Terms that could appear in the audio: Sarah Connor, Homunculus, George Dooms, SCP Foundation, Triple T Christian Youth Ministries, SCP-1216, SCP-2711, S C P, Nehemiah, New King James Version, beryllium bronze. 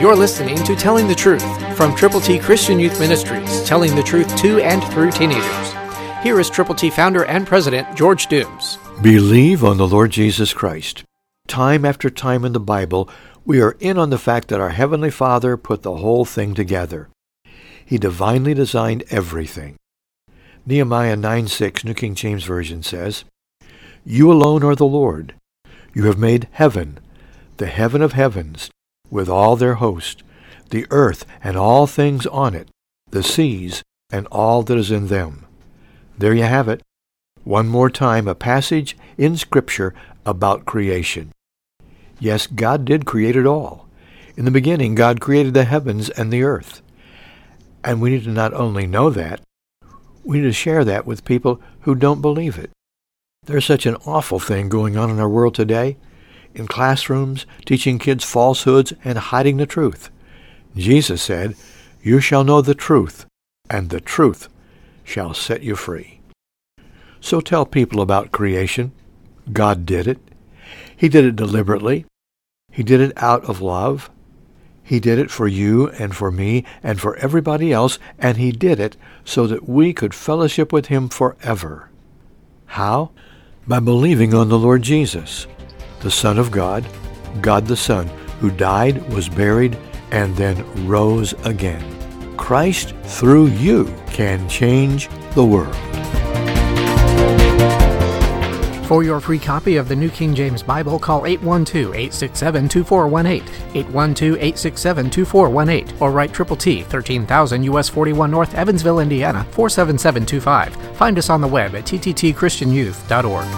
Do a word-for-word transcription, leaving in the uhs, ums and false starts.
You're listening to Telling the Truth from Triple T Christian Youth Ministries, telling the truth to and through teenagers. Here is Triple T founder and president, George Dooms. Believe on the Lord Jesus Christ. Time after time in the Bible, we are in on the fact that our Heavenly Father put the whole thing together. He divinely designed everything. Nehemiah nine six, New King James Version says, "You alone are the Lord. You have made heaven, the heaven of heavens, with all their host, the earth and all things on it, the seas and all that is in them." There you have it. One more time, a passage in Scripture about creation. Yes, God did create it all. In the beginning, God created the heavens and the earth. And we need to not only know that, we need to share that with people who don't believe it. There's such an awful thing going on in our world today, in classrooms, teaching kids falsehoods and hiding the truth. Jesus said, "You shall know the truth, and the truth shall set you free." So tell people about creation. God did it. He did it deliberately. He did it out of love. He did it for you and for me and for everybody else, and he did it so that we could fellowship with him forever. How? By believing on the Lord Jesus, the Son of God, God the Son, who died, was buried, and then rose again. Christ, through you, can change the world. For your free copy of the New King James Bible, call eight one two, eight six seven, two four one eight, eight one two, eight six seven, two four one eight, or write Triple T, thirteen thousand U S forty-one North, Evansville, Indiana, four seven seven two five. Find us on the web at t t t christian youth dot org.